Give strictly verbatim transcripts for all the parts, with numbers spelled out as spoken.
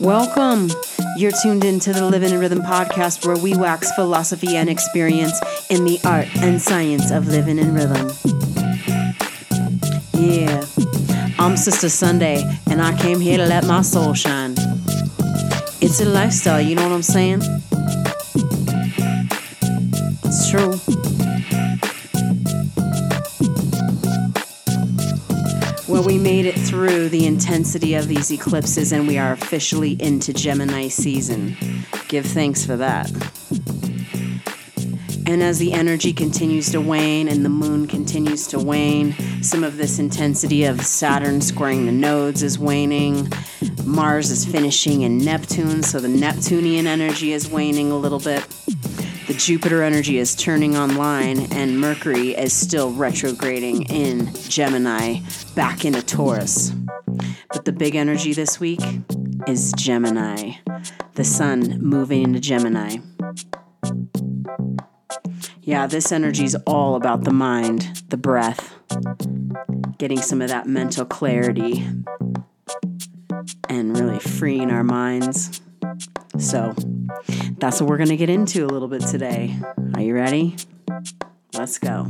Welcome. You're tuned into the Living in Rhythm podcast, where we wax philosophy and experience in the art and science of living in rhythm. Yeah. I'm Sister Sunday, and I came here to let my soul shine. It's a lifestyle, you know what I'm saying? It's true. Well, we made it through the intensity of these eclipses, and we are officially into Gemini season. Give thanks for that. And as the energy continues to wane and the moon continues to wane, some of this intensity of Saturn squaring the nodes is waning. Mars is finishing in Neptune, so the Neptunian energy is waning a little bit. The Jupiter energy is turning online, and Mercury is still retrograding in Gemini back into Taurus. But the big energy this week is Gemini, the sun moving into Gemini. Yeah, this energy is all about the mind, the breath, getting some of that mental clarity, and really freeing our minds. So that's what we're going to get into a little bit today. Are you ready? Let's go.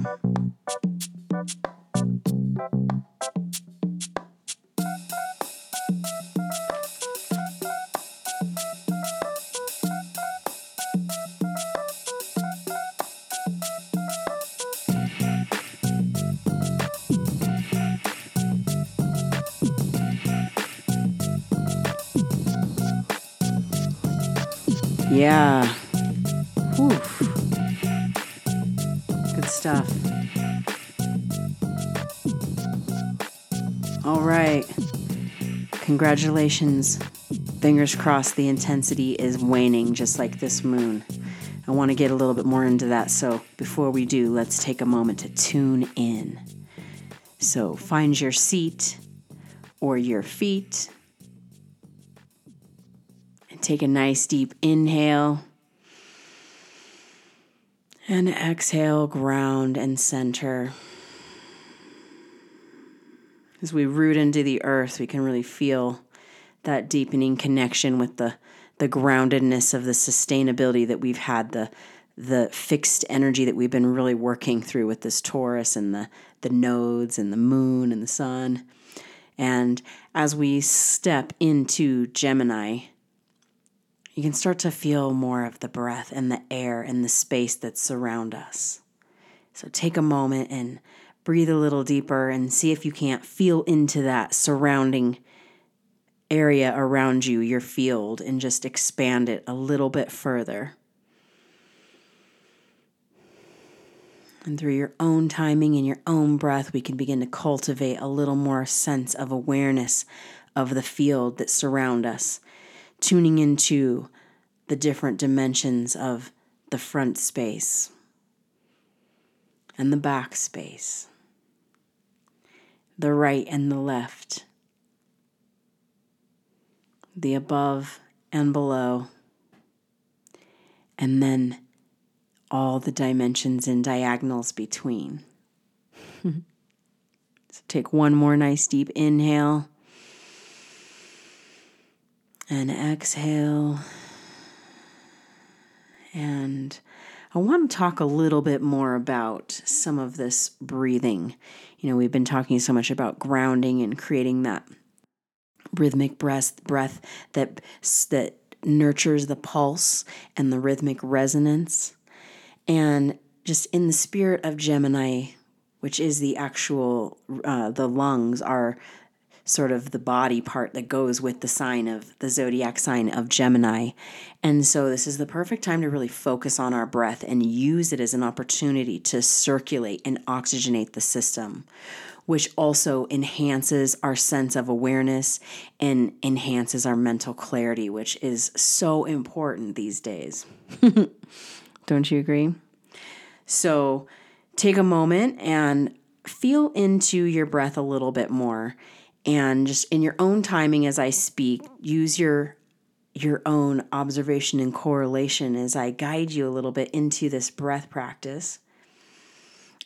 Yeah. Oof. Good stuff. All right. Congratulations. Fingers crossed the intensity is waning, just like this moon. I want to get a little bit more into that, so before we do, let's take a moment to tune in. So find your seat or your feet. Take a nice deep inhale and exhale, ground and center. As we root into the earth, we can really feel that deepening connection with the, the groundedness of the sustainability that we've had, the, the fixed energy that we've been really working through with this Taurus and the, the nodes and the moon and the sun. And as we step into Gemini, you can start to feel more of the breath and the air and the space that surround us. So take a moment and breathe a little deeper and see if you can't feel into that surrounding area around you, your field, and just expand it a little bit further. And through your own timing and your own breath, we can begin to cultivate a little more sense of awareness of the field that surround us. Tuning into the different dimensions of the front space and the back space, the right and the left, the above and below, and then all the dimensions and diagonals between. So take one more nice deep inhale. And exhale. And I want to talk a little bit more about some of this breathing. You know, we've been talking so much about grounding and creating that rhythmic breath, breath that that nurtures the pulse and the rhythmic resonance. And just in the spirit of Gemini, which is the actual, uh, the lungs are sort of the body part that goes with the sign of the zodiac sign of Gemini. And so this is the perfect time to really focus on our breath and use it as an opportunity to circulate and oxygenate the system, which also enhances our sense of awareness and enhances our mental clarity, which is so important these days. Don't you agree? So take a moment and feel into your breath a little bit more. And just in your own timing as I speak, use your your own observation and correlation as I guide you a little bit into this breath practice.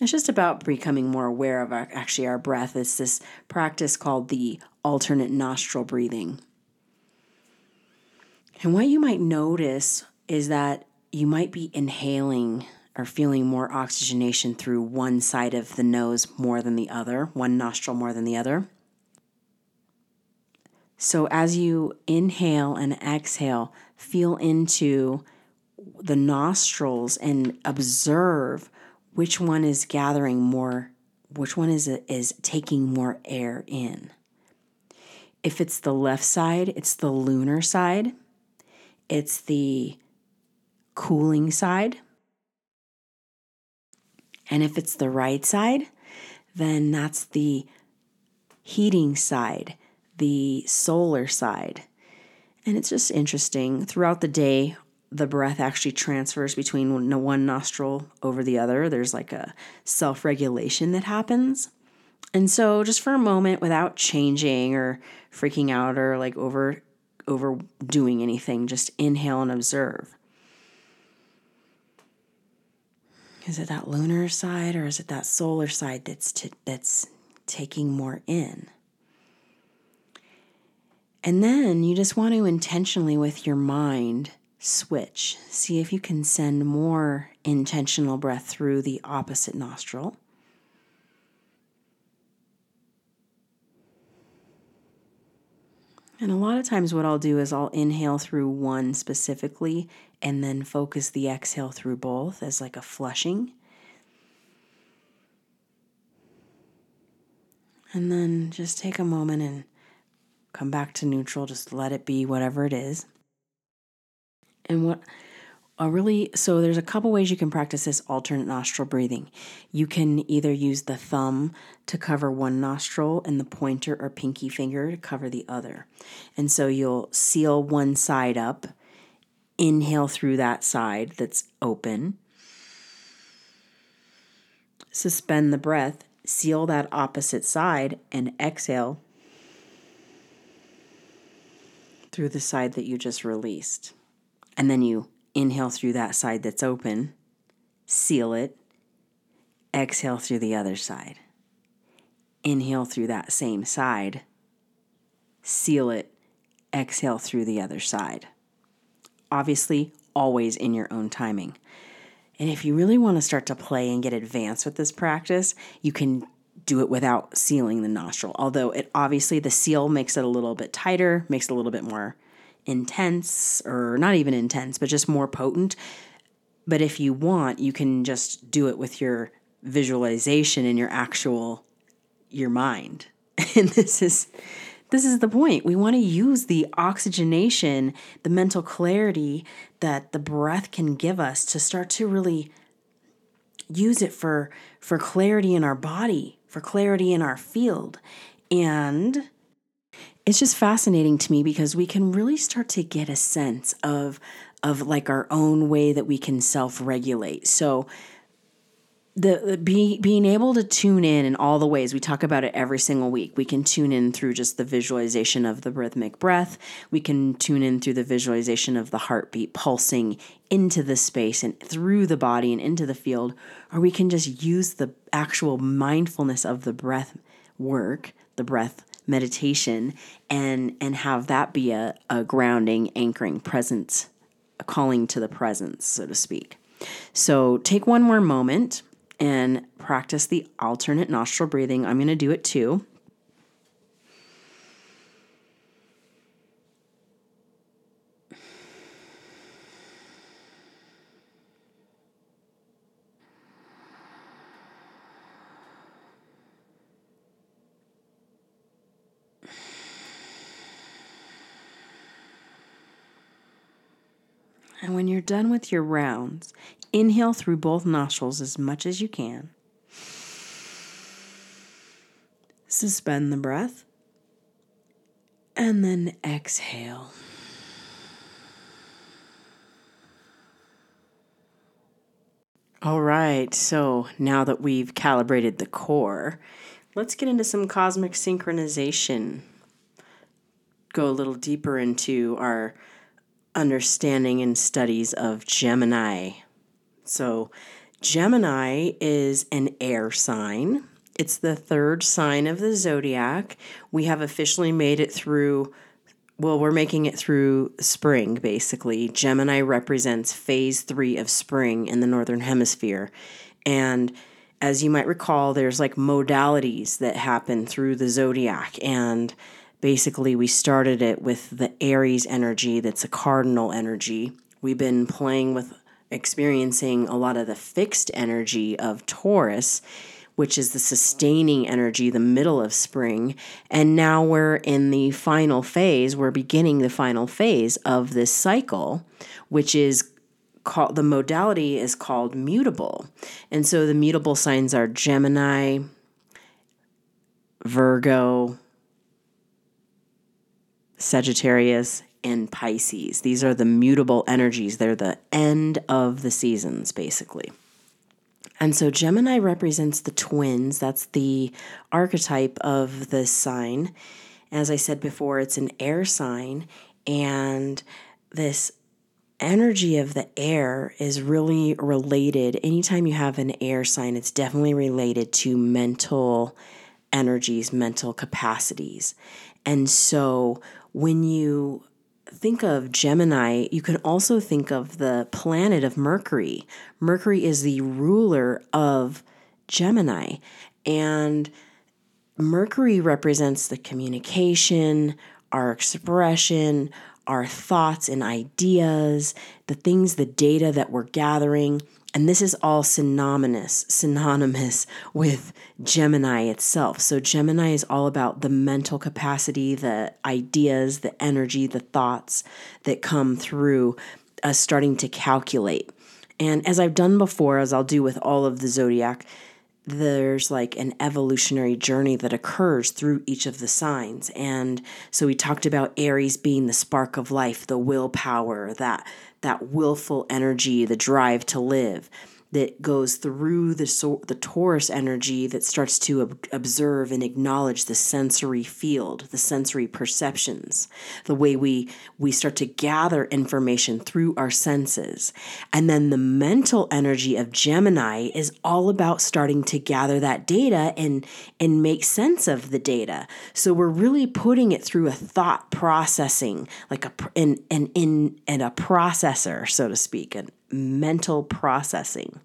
It's just about becoming more aware of our, actually our breath. It's this practice called the alternate nostril breathing. And what you might notice is that you might be inhaling or feeling more oxygenation through one side of the nose more than the other, one nostril more than the other. So as you inhale and exhale, feel into the nostrils and observe which one is gathering more, which one is is taking more air in. If it's the left side, it's the lunar side. It's the cooling side. And if it's the right side, then that's the heating side, the solar side. And it's just interesting. Throughout the day, the breath actually transfers between one nostril over the other. There's like a self-regulation that happens. And so just for a moment, without changing or freaking out or like over overdoing anything, just inhale and observe. Is it that lunar side or is it that solar side that's t- that's taking more in? And then you just want to intentionally, with your mind, switch. See if you can send more intentional breath through the opposite nostril. And a lot of times what I'll do is I'll inhale through one specifically and then focus the exhale through both as like a flushing. And then just take a moment and come back to neutral. Just let it be whatever it is. And what a really, so there's a couple ways you can practice this alternate nostril breathing. You can either use the thumb to cover one nostril and the pointer or pinky finger to cover the other. And so you'll seal one side up, inhale through that side that's open, suspend the breath, seal that opposite side, and exhale through the side that you just released. And then you inhale through that side that's open, seal it, exhale through the other side. Inhale through that same side, seal it, exhale through the other side. Obviously, always in your own timing. And if you really want to start to play and get advanced with this practice, you can do it without sealing the nostril. Although it obviously, the seal makes it a little bit tighter, makes it a little bit more intense, or not even intense, but just more potent. But if you want, you can just do it with your visualization and your actual, your mind. And this is, this is the point. We want to use the oxygenation, the mental clarity that the breath can give us to start to really use it for, for clarity in our body, for clarity in our field. And it's just fascinating to me because we can really start to get a sense of, of like our own way that we can self-regulate. So the, the be, being able to tune in in all the ways, we talk about it every single week. We can tune in through just the visualization of the rhythmic breath. We can tune in through the visualization of the heartbeat pulsing into the space and through the body and into the field. Or we can just use the actual mindfulness of the breath work, the breath meditation, and and have that be a, a grounding, anchoring presence, a calling to the presence, so to speak. So take one more moment and practice the alternate nostril breathing. I'm going to do it too. And when you're done with your rounds, inhale through both nostrils as much as you can. Suspend the breath. And then exhale. All right, so now that we've calibrated the core, let's get into some cosmic synchronization. Go a little deeper into our understanding and studies of Gemini. So Gemini is an air sign. It's the third sign of the zodiac. We have officially made it through well, we're making it through spring, basically. Gemini represents phase three of spring in the Northern Hemisphere. And as you might recall, there's like modalities that happen through the zodiac. And basically we started it with the Aries energy. That's a cardinal energy. We've been playing with experiencing a lot of the fixed energy of Taurus, which is the sustaining energy, the middle of spring. And now we're in the final phase. We're beginning the final phase of this cycle, which is called, the modality is called mutable. And so the mutable signs are Gemini, Virgo, Sagittarius, and Pisces. These are the mutable energies. They're the end of the seasons, basically. And so Gemini represents the twins. That's the archetype of this sign. As I said before, it's an air sign. And this energy of the air is really related. Anytime you have an air sign, it's definitely related to mental energies, mental capacities. And so when you think of Gemini, you can also think of the planet of Mercury. Mercury is the ruler of Gemini, and Mercury represents the communication, our expression, our thoughts and ideas, the things, the data that we're gathering. And this is all synonymous, synonymous with Gemini itself. So Gemini is all about the mental capacity, the ideas, the energy, the thoughts that come through us starting to calculate. And as I've done before, as I'll do with all of the zodiac, there's like an evolutionary journey that occurs through each of the signs. And so we talked about Aries being the spark of life, the willpower, that that willful energy, the drive to live that goes through the the Taurus energy that starts to ob- observe and acknowledge the sensory field, the sensory perceptions, the way we we start to gather information through our senses. And then the mental energy of Gemini is all about starting to gather that data and, and make sense of the data. So we're really putting it through a thought processing, like a, an, an, in, and a processor, so to speak, an mental processing.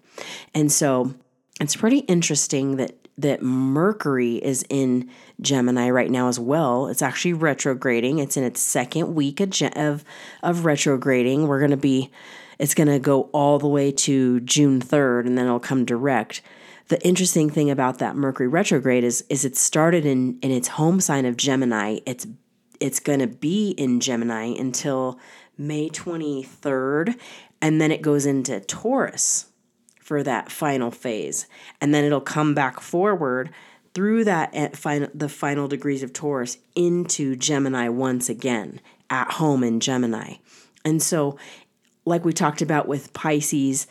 And so it's pretty interesting that that Mercury is in Gemini right now as well. It's actually retrograding. It's in its second week of of, of retrograding. We're going to be, it's going to go all the way to June third, and then it'll come direct. The interesting thing about that Mercury retrograde is is it started in in its home sign of Gemini. It's it's going to be in Gemini until May twenty-third. And then it goes into Taurus for that final phase. And then it'll come back forward through that final, the final degrees of Taurus into Gemini once again, at home in Gemini. And so, like we talked about with Pisces,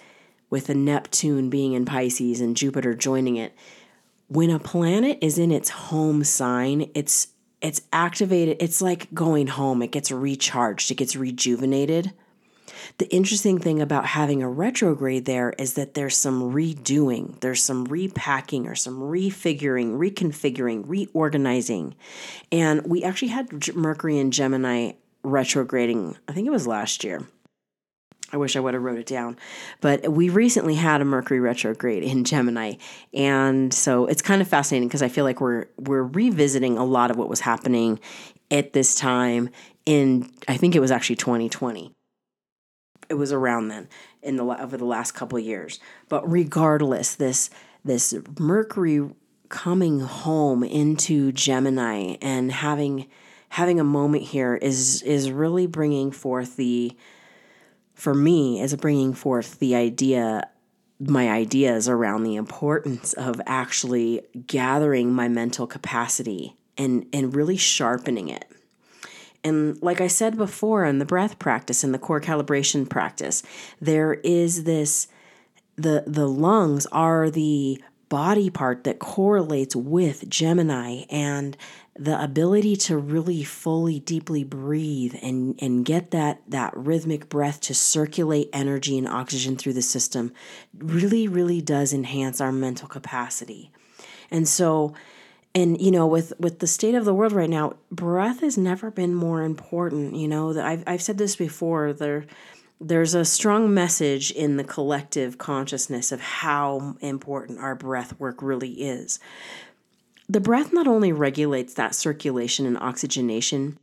with the Neptune being in Pisces and Jupiter joining it, when a planet is in its home sign, it's it's activated. It's like going home. It gets recharged. It gets rejuvenated. The interesting thing about having a retrograde there is that there's some redoing, there's some repacking or some refiguring, reconfiguring, reorganizing. And we actually had Mercury and Gemini retrograding, I think it was last year. I wish I would have wrote it down. But we recently had a Mercury retrograde in Gemini. And so it's kind of fascinating because I feel like we're we're revisiting a lot of what was happening at this time in, I think it was actually twenty twenty. It was around then, in the over the last couple of years. But regardless, this this Mercury coming home into Gemini and having having a moment here is is really bringing forth the, for me, is bringing forth the idea, my ideas around the importance of actually gathering my mental capacity and and really sharpening it. And like I said before in the breath practice and the core calibration practice, there is this, the the lungs are the body part that correlates with Gemini, and the ability to really fully, deeply breathe and, and get that, that rhythmic breath to circulate energy and oxygen through the system really, really does enhance our mental capacity. And so And, you know, with, with the state of the world right now, breath has never been more important. You know, I've, I've said this before, there, there's a strong message in the collective consciousness of how important our breath work really is. The breath not only regulates that circulation and oxygenation,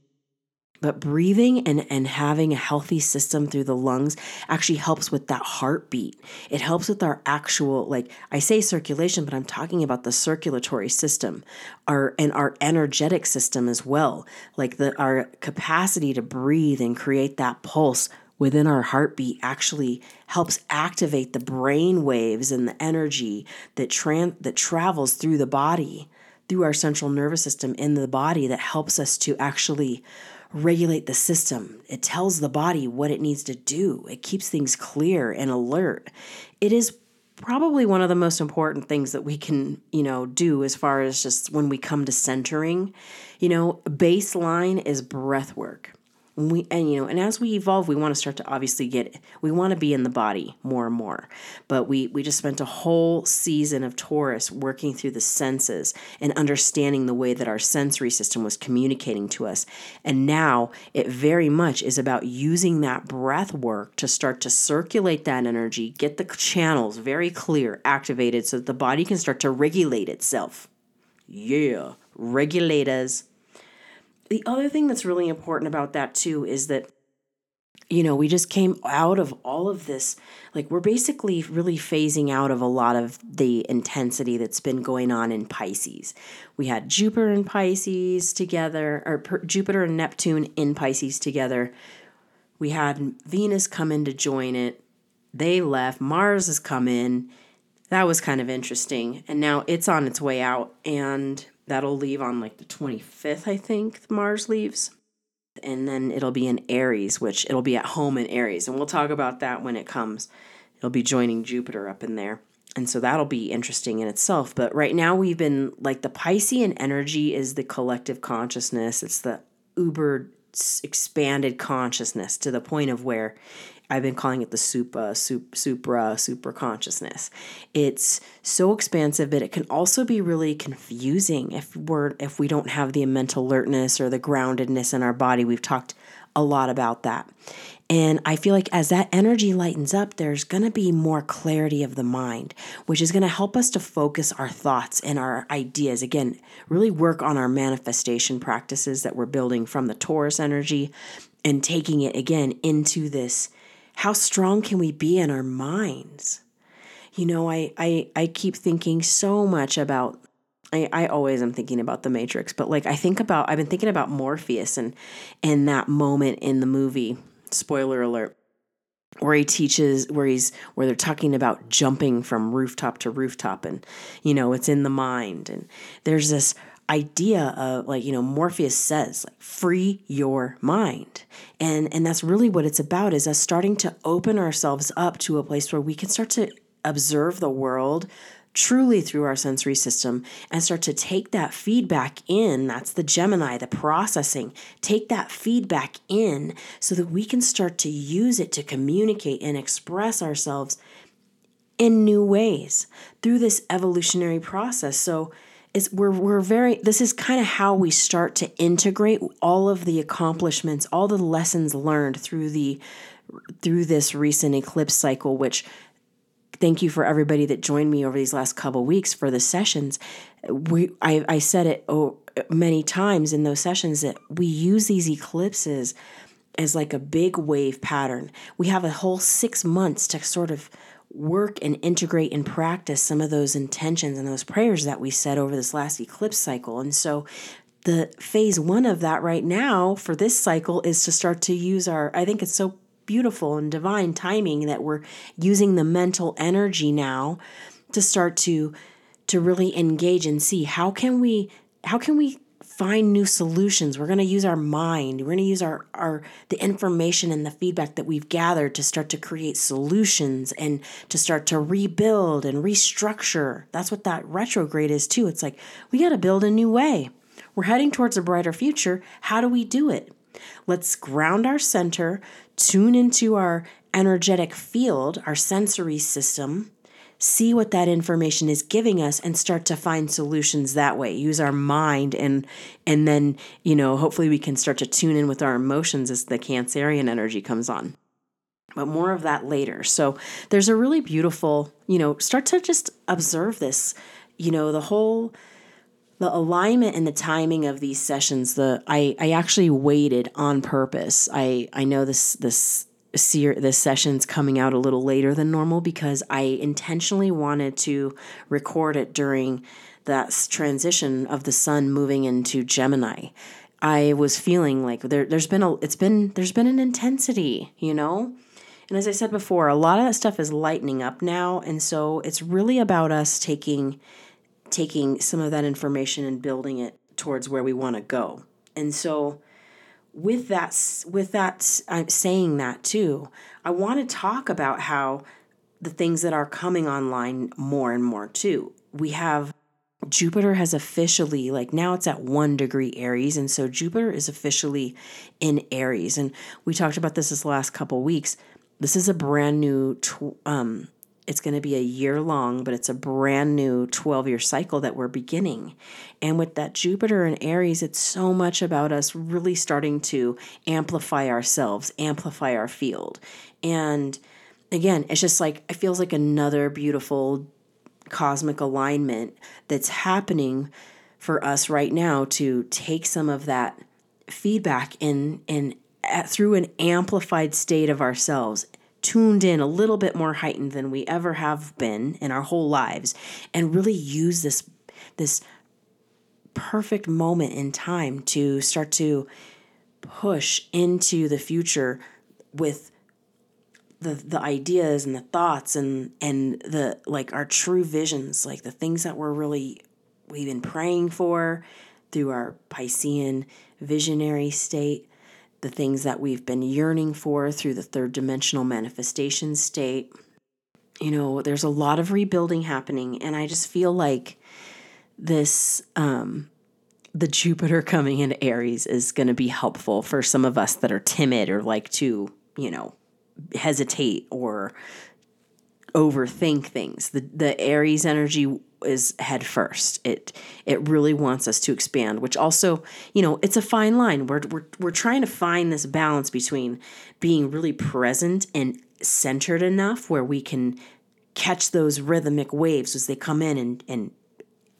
but breathing and, and having a healthy system through the lungs actually helps with that heartbeat. It helps with our actual, like I say circulation, but I'm talking about the circulatory system our and our energetic system as well. Like the our capacity to breathe and create that pulse within our heartbeat actually helps activate the brain waves and the energy that tran- that travels through the body, through our central nervous system in the body that helps us to actually regulate the system. It tells the body what it needs to do. It keeps things clear and alert. It is probably one of the most important things that we can, you know, do as far as just when we come to centering. You know, baseline is breath work. And we, and, you know, and as we evolve, we want to start to obviously get, we want to be in the body more and more, but we, we just spent a whole season of Taurus working through the senses and understanding the way that our sensory system was communicating to us. And now it very much is about using that breath work to start to circulate that energy, get the channels very clear, activated so that the body can start to regulate itself. Yeah. Regulators. The other thing that's really important about that too is that, you know, we just came out of all of this, like we're basically really phasing out of a lot of the intensity that's been going on in Pisces. We had Jupiter and Pisces together, or per, Jupiter and Neptune in Pisces together. We had Venus come in to join it. They left. Mars has come in. That was kind of interesting. And now it's on its way out, and that'll leave on like the twenty-fifth, I think, Mars leaves. And then it'll be in Aries, which it'll be at home in Aries. And we'll talk about that when it comes. It'll be joining Jupiter up in there. And so that'll be interesting in itself. But right now we've been like the Piscean energy is the collective consciousness. It's the uber expanded consciousness to the point of where I've been calling it the supra, supra, supra consciousness. It's so expansive, but it can also be really confusing if we're if we don't have the mental alertness or the groundedness in our body. We've talked a lot about that. And I feel like as that energy lightens up, there's going to be more clarity of the mind, which is going to help us to focus our thoughts and our ideas. Again, really work on our manifestation practices that we're building from the Taurus energy and taking it again into this. How strong can we be in our minds? You know, I I, I keep thinking so much about, I, I always am thinking about the Matrix, but like I think about, I've been thinking about Morpheus and, and that moment in the movie, spoiler alert, where he teaches, where he's, where they're talking about jumping from rooftop to rooftop and, you know, it's in the mind. And there's this idea of like, you know, Morpheus says, like, free your mind. And, and that's really what it's about, is us starting to open ourselves up to a place where we can start to observe the world truly through our sensory system and start to take that feedback in. That's the Gemini, the processing, take that feedback in so that we can start to use it to communicate and express ourselves in new ways through this evolutionary process. So It's, we're we're very. This is kind of how we start to integrate all of the accomplishments, all the lessons learned through the through this recent eclipse cycle. Which, thank you for everybody that joined me over these last couple weeks for the sessions. We I, I said it oh, many times in those sessions that we use these eclipses as like a big wave pattern. We have a whole six months to sort of work and integrate and practice some of those intentions and those prayers that we said over this last eclipse cycle. And so the phase one of that right now for this cycle is to start to use our, I think it's so beautiful and divine timing that we're using the mental energy now to start to, to really engage and see how can we, how can we find new solutions. We're going to use our mind. We're going to use our, our, the information and the feedback that we've gathered to start to create solutions and to start to rebuild and restructure. That's what that retrograde is too. It's like, we got to build a new way. We're heading towards a brighter future. How do we do it? Let's ground our center, tune into our energetic field, our sensory system, see what that information is giving us and start to find solutions that way. Use our mind and and then, you know, hopefully we can start to tune in with our emotions as the Cancerian energy comes on. But more of that later. So there's a really beautiful, you know, start to just observe this, you know, the whole the alignment and the timing of these sessions. The I, I actually waited on purpose. I, I know this this this session's coming out a little later than normal because I intentionally wanted to record it during that transition of the sun moving into Gemini. I was feeling like there there's been a it's been there's been an intensity, you know? And as I said before, a lot of that stuff is lightening up now, and so it's really about us taking taking some of that information and building it towards where we want to go. And so with that, with that, I'm saying that too, I want to talk about how the things that are coming online more and more too. We have Jupiter has officially, like now it's at one degree Aries. And so Jupiter is officially in Aries. And we talked about this this last couple weeks. This is a brand new, tw- um, it's going to be a year long, but it's a brand new twelve year cycle that we're beginning. And with that Jupiter and Aries, it's so much about us really starting to amplify ourselves, amplify our field. And again, it's just like, it feels like another beautiful cosmic alignment that's happening for us right now to take some of that feedback in, in, at, through an amplified state of ourselves, tuned in a little bit more heightened than we ever have been in our whole lives, and really use this, this perfect moment in time to start to push into the future with the, the ideas and the thoughts and, and the, like our true visions, like the things that we're really, we've been praying for through our Piscean visionary state, the things that we've been yearning for through the third dimensional manifestation state. You know, there's a lot of rebuilding happening. And I just feel like this, um, the Jupiter coming into Aries is going to be helpful for some of us that are timid or like to, you know, hesitate or overthink things. The, the Aries energy is head first. It, it really wants us to expand, which also, you know, it's a fine line. We're, we're, we're trying to find this balance between being really present and centered enough where we can catch those rhythmic waves as they come in and, and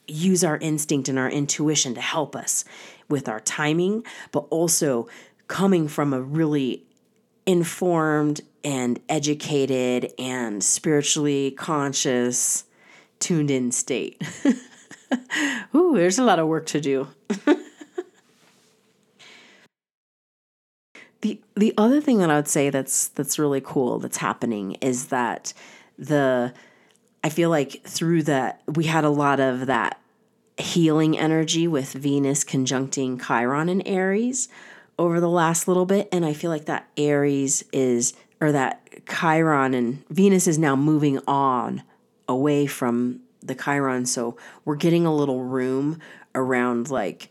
use our instinct and our intuition to help us with our timing, but also coming from a really informed and educated and spiritually conscious tuned in state. Ooh, there's a lot of work to do. the the other thing that I would say that's that's really cool that's happening is that the I feel like through that we had a lot of that healing energy with Venus conjuncting Chiron in Aries over the last little bit, and I feel like that Aries is or that Chiron and Venus is now moving on away from the Chiron. So we're getting a little room around like,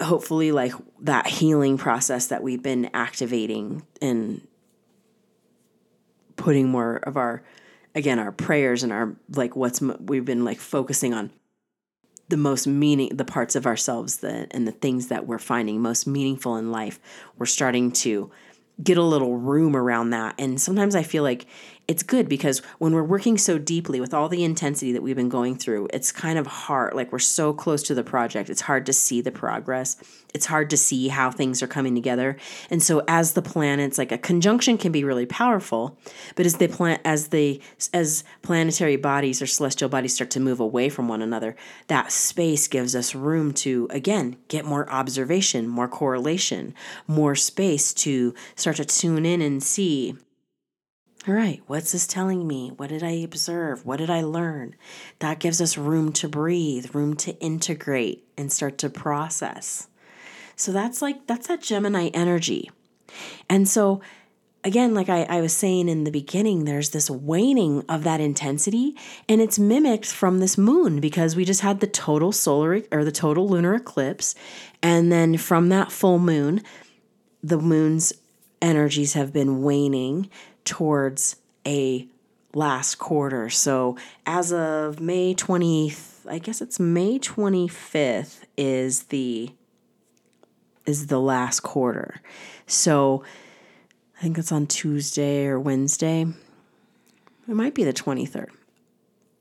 hopefully like that healing process that we've been activating and putting more of our, again, our prayers and our, like what's, we've been like focusing on the most meaning, the parts of ourselves that, and the things that we're finding most meaningful in life. We're starting to get a little room around that. And sometimes I feel like it's good because when we're working so deeply with all the intensity that we've been going through, it's kind of hard. Like we're so close to the project. It's hard to see the progress. It's hard to see how things are coming together. And so as the planets, like a conjunction can be really powerful, but as they plan, as they, as planetary bodies or celestial bodies start to move away from one another, that space gives us room to, again, get more observation, more correlation, more space to start to tune in and see, all right, what's this telling me? What did I observe? What did I learn? That gives us room to breathe, room to integrate and start to process. So that's like, that's that Gemini energy. And so again, like I, I was saying in the beginning, there's this waning of that intensity and it's mimicked from this moon because we just had the total solar or the total lunar eclipse. And then from that full moon, the moon's energies have been waning towards a last quarter. So as of May twentieth, I guess it's May twenty-fifth is the is the last quarter. So I think it's on Tuesday or Wednesday. It might be the twenty-third.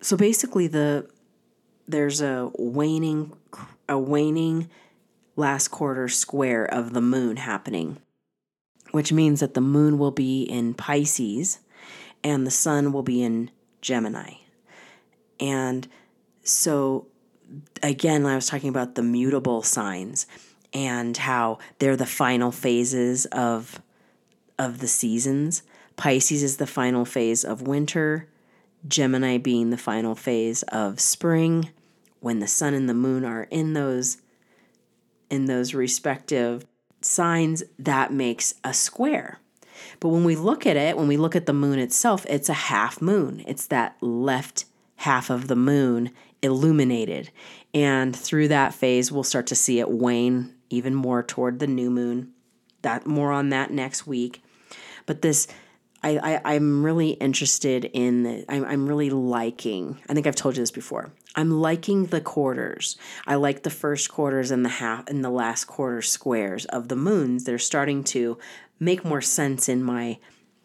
So basically the there's a waning a waning last quarter square of the moon happening, which means that the moon will be in Pisces and the sun will be in Gemini. And so again, I was talking about the mutable signs and how they're the final phases of of the seasons. Pisces is the final phase of winter, Gemini being the final phase of spring, when the sun and the moon are in those in those respective signs, that makes a square. But when we look at it, when we look at the moon itself, it's a half moon. It's that left half of the moon illuminated. And through that phase, we'll start to see it wane even more toward the new moon. That more on that next week. But this, I, I, I'm really interested in, the, I'm, I'm really liking, I think I've told you this before, I'm liking the quarters. I like the first quarters and the half and the last quarter squares of the moons. They're starting to make more sense in my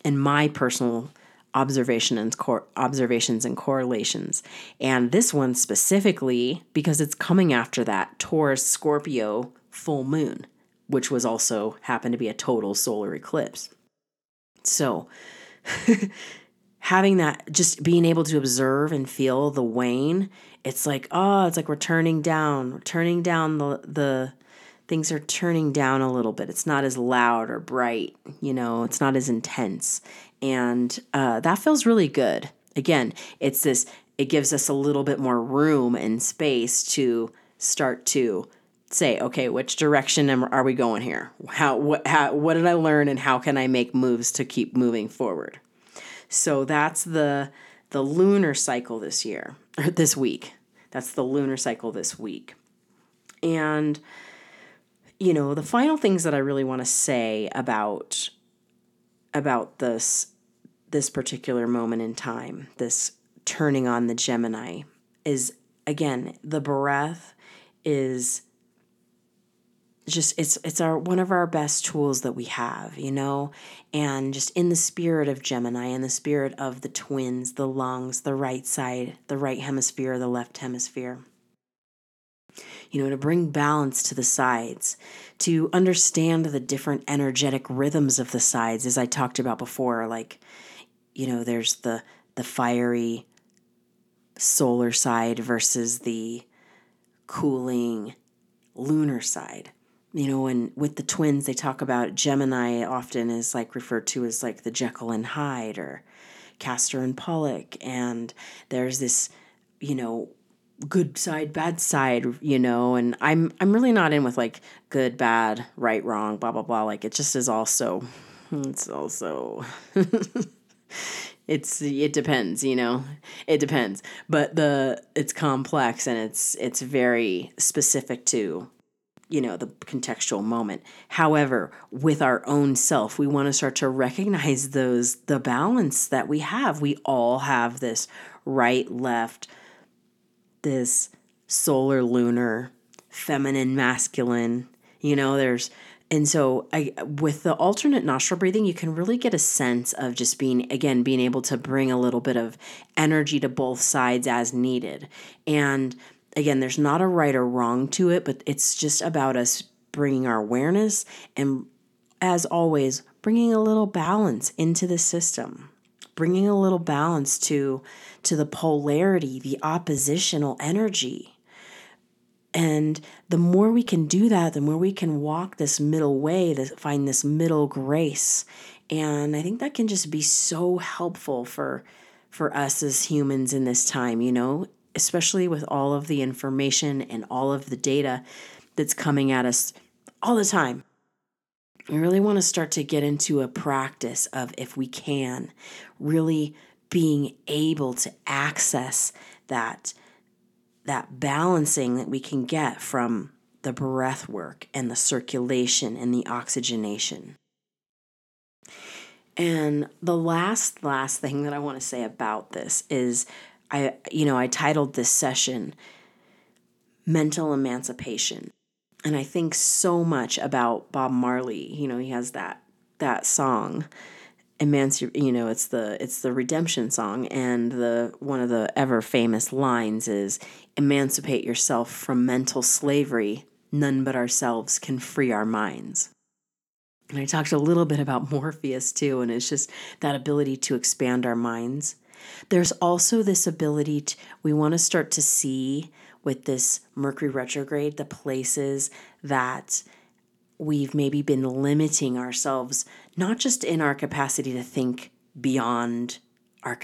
in my personal observation and cor- observations and correlations. And this one specifically, because it's coming after that Taurus Scorpio full moon, which was also happened to be a total solar eclipse. So having that, just being able to observe and feel the wane, it's like, oh, it's like we're turning down, we're turning down the, the things are turning down a little bit. It's not as loud or bright, you know, it's not as intense. And uh, that feels really good. Again, it's this, it gives us a little bit more room and space to start to say, okay, which direction am, are we going here? How what, how, what did I learn and how can I make moves to keep moving forward? So that's the the lunar cycle this year, or this week. That's the lunar cycle this week. And, you know, the final things that I really want to say about, about this, this particular moment in time, this turning on the Gemini, is, again, the breath is just, it's, it's our, one of our best tools that we have, you know, and just in the spirit of Gemini, in the spirit of the twins, the lungs, the right side, the right hemisphere, the left hemisphere, you know, to bring balance to the sides, to understand the different energetic rhythms of the sides, as I talked about before, like, you know, there's the, the fiery solar side versus the cooling lunar side. You know, and with the twins, they talk about Gemini often is like referred to as like the Jekyll and Hyde or Castor and Pollux. And there's this, you know, good side, bad side, you know, and I'm, I'm really not in with like good, bad, right, wrong, blah, blah, blah. Like it just is also, it's also, it's, it depends, you know, it depends, but the, it's complex and it's, it's very specific to, you know, the contextual moment. However, with our own self, we want to start to recognize those, the balance that we have. We all have this right, left, this solar, lunar, feminine, masculine, you know, there's, and so I, with the alternate nostril breathing, you can really get a sense of just being, again, being able to bring a little bit of energy to both sides as needed. And again, there's not a right or wrong to it, but it's just about us bringing our awareness and, as always, bringing a little balance into the system, bringing a little balance to, to the polarity, the oppositional energy. And the more we can do that, the more we can walk this middle way, this, find this middle grace. And I think that can just be so helpful for, for us as humans in this time, you know, especially with all of the information and all of the data that's coming at us all the time. I really want to start to get into a practice of, if we can, really being able to access that, that balancing that we can get from the breath work and the circulation and the oxygenation. And the last, last thing that I want to say about this is, I, you know, I titled this session Mental Emancipation. And I think so much about Bob Marley. You know, he has that that song, Emanci- you know, it's the it's the redemption song, and the one of the ever famous lines is, "Emancipate yourself from mental slavery. None but ourselves can free our minds." And I talked a little bit about Morpheus too, and it's just that ability to expand our minds. There's also this ability to, we want to start to see with this Mercury retrograde, the places that we've maybe been limiting ourselves, not just in our capacity to think beyond our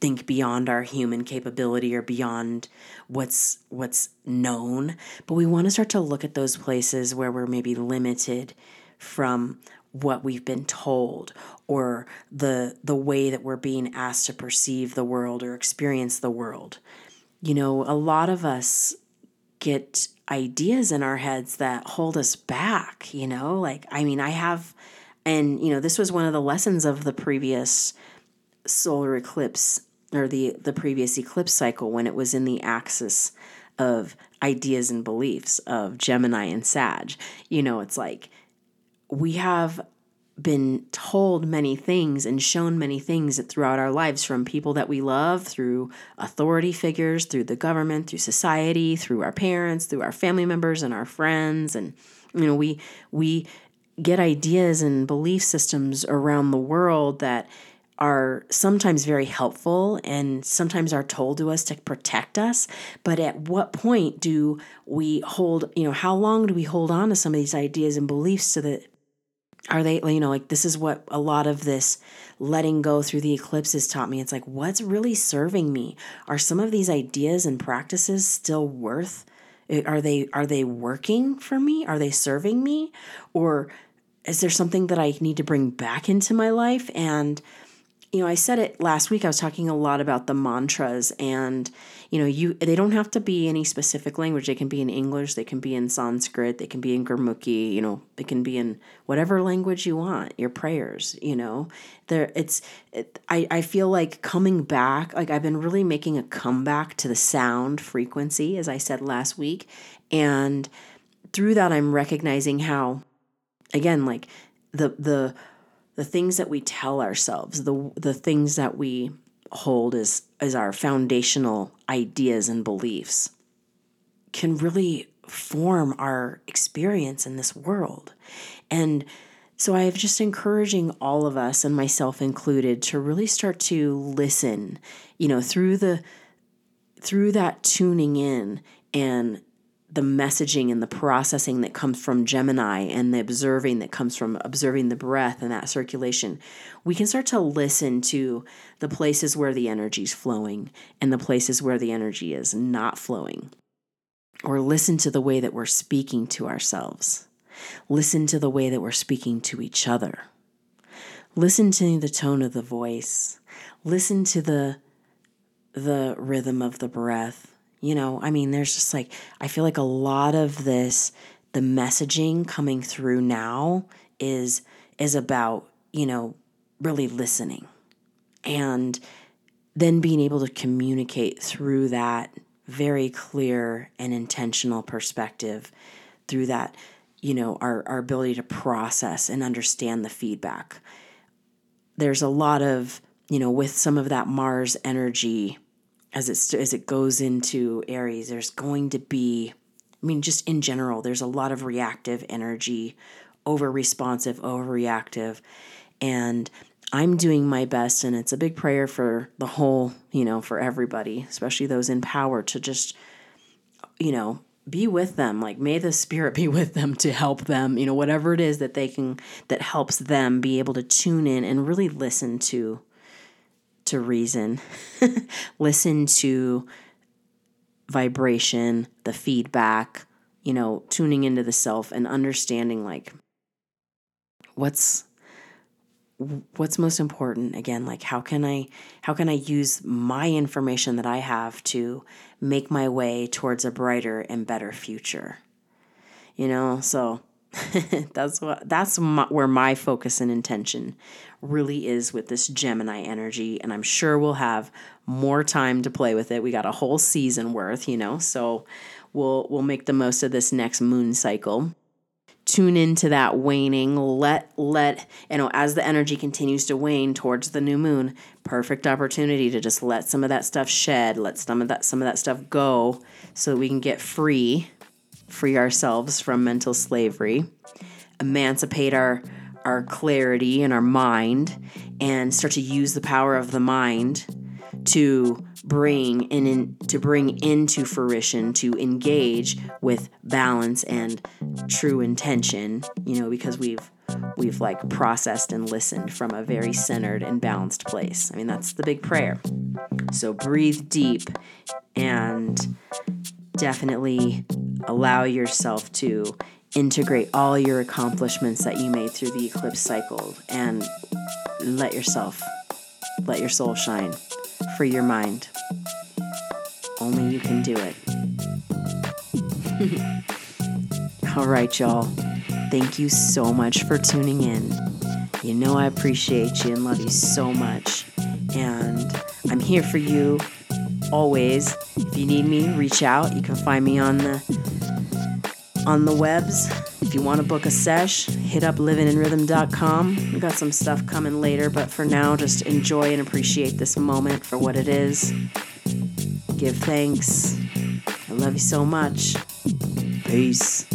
think beyond our human capability or beyond what's what's known, but we want to start to look at those places where we're maybe limited from what we've been told, or the the way that we're being asked to perceive the world or experience the world. You know, a lot of us get ideas in our heads that hold us back, you know, like, I mean, I have, and, you know, this was one of the lessons of the previous solar eclipse, or the, the previous eclipse cycle, when it was in the axis of ideas and beliefs of Gemini and Sag. You know, it's like, we have been told many things and shown many things throughout our lives, from people that we love, through authority figures, through the government, through society, through our parents, through our family members and our friends. And, you know, we, we get ideas and belief systems around the world that are sometimes very helpful and sometimes are told to us to protect us. But at what point do we hold, you know, how long do we hold on to some of these ideas and beliefs so that Are they, you know, like, this is what a lot of this letting go through the eclipse has taught me. It's like, what's really serving me? Are some of these ideas and practices still worth, are they, are they working for me? Are they serving me? Or is there something that I need to bring back into my life? And, you know, I said it last week, I was talking a lot about the mantras, and, you know, you, they don't have to be any specific language. They can be in English, they can be in Sanskrit, they can be in Gurmukhi, you know, they can be in whatever language you want, your prayers, you know, there it's, it, I, I feel like coming back, like I've been really making a comeback to the sound frequency, as I said last week. And through that, I'm recognizing how, again, like the, the, the things that we tell ourselves, the the things that we hold as, as our foundational ideas and beliefs, can really form our experience in this world. And so I am just encouraging all of us, and myself included, to really start to listen, you know, through the through that tuning in and the messaging and the processing that comes from Gemini, and the observing that comes from observing the breath and that circulation. We can start to listen to the places where the energy is flowing and the places where the energy is not flowing, or listen to the way that we're speaking to ourselves, listen to the way that we're speaking to each other, listen to the tone of the voice, listen to the, the rhythm of the breath. You know, I mean, there's just like, I feel like a lot of this, the messaging coming through now is, is about, you know, really listening, and then being able to communicate through that very clear and intentional perspective, through that, you know, our, our ability to process and understand the feedback. There's a lot of, you know, with some of that Mars energy, As it, as it goes into Aries, there's going to be, I mean, just in general, there's a lot of reactive energy, over-responsive, overreactive. And I'm doing my best, and it's a big prayer for the whole, you know, for everybody, especially those in power, to just, you know, be with them. Like, may the spirit be with them to help them, you know, whatever it is that they can, that helps them be able to tune in and really listen to to reason, listen to vibration, the feedback, you know, tuning into the self and understanding, like, what's, what's most important. Again, like, how can I, how can I use my information that I have to make my way towards a brighter and better future, you know? So that's what that's my, where my focus and intention really is with this Gemini energy, and I'm sure we'll have more time to play with it. We got a whole season worth, you know, so we'll we'll make the most of this next moon cycle. Tune into that waning. Let let you know, as the energy continues to wane towards the new moon, perfect opportunity to just let some of that stuff shed, let some of that some of that stuff go, so that we can get free. Free ourselves from mental slavery, emancipate our our clarity and our mind, and start to use the power of the mind to bring in, in to bring into fruition, to engage with balance and true intention, you know, because we've we've like processed and listened from a very centered and balanced place. I mean, that's the big prayer. So breathe deep and definitely allow yourself to integrate all your accomplishments that you made through the eclipse cycle, and let yourself, let your soul shine. Free your mind. Only you can do it. All right, y'all. Thank you so much for tuning in. You know I appreciate you and love you so much. And I'm here for you always. If you need me, reach out. You can find me on the on the webs. If you want to book a sesh, hit up living in rhythm dot com. We got some stuff coming later, but for now, just enjoy and appreciate this moment for what it is. Give thanks. I love you so much. Peace.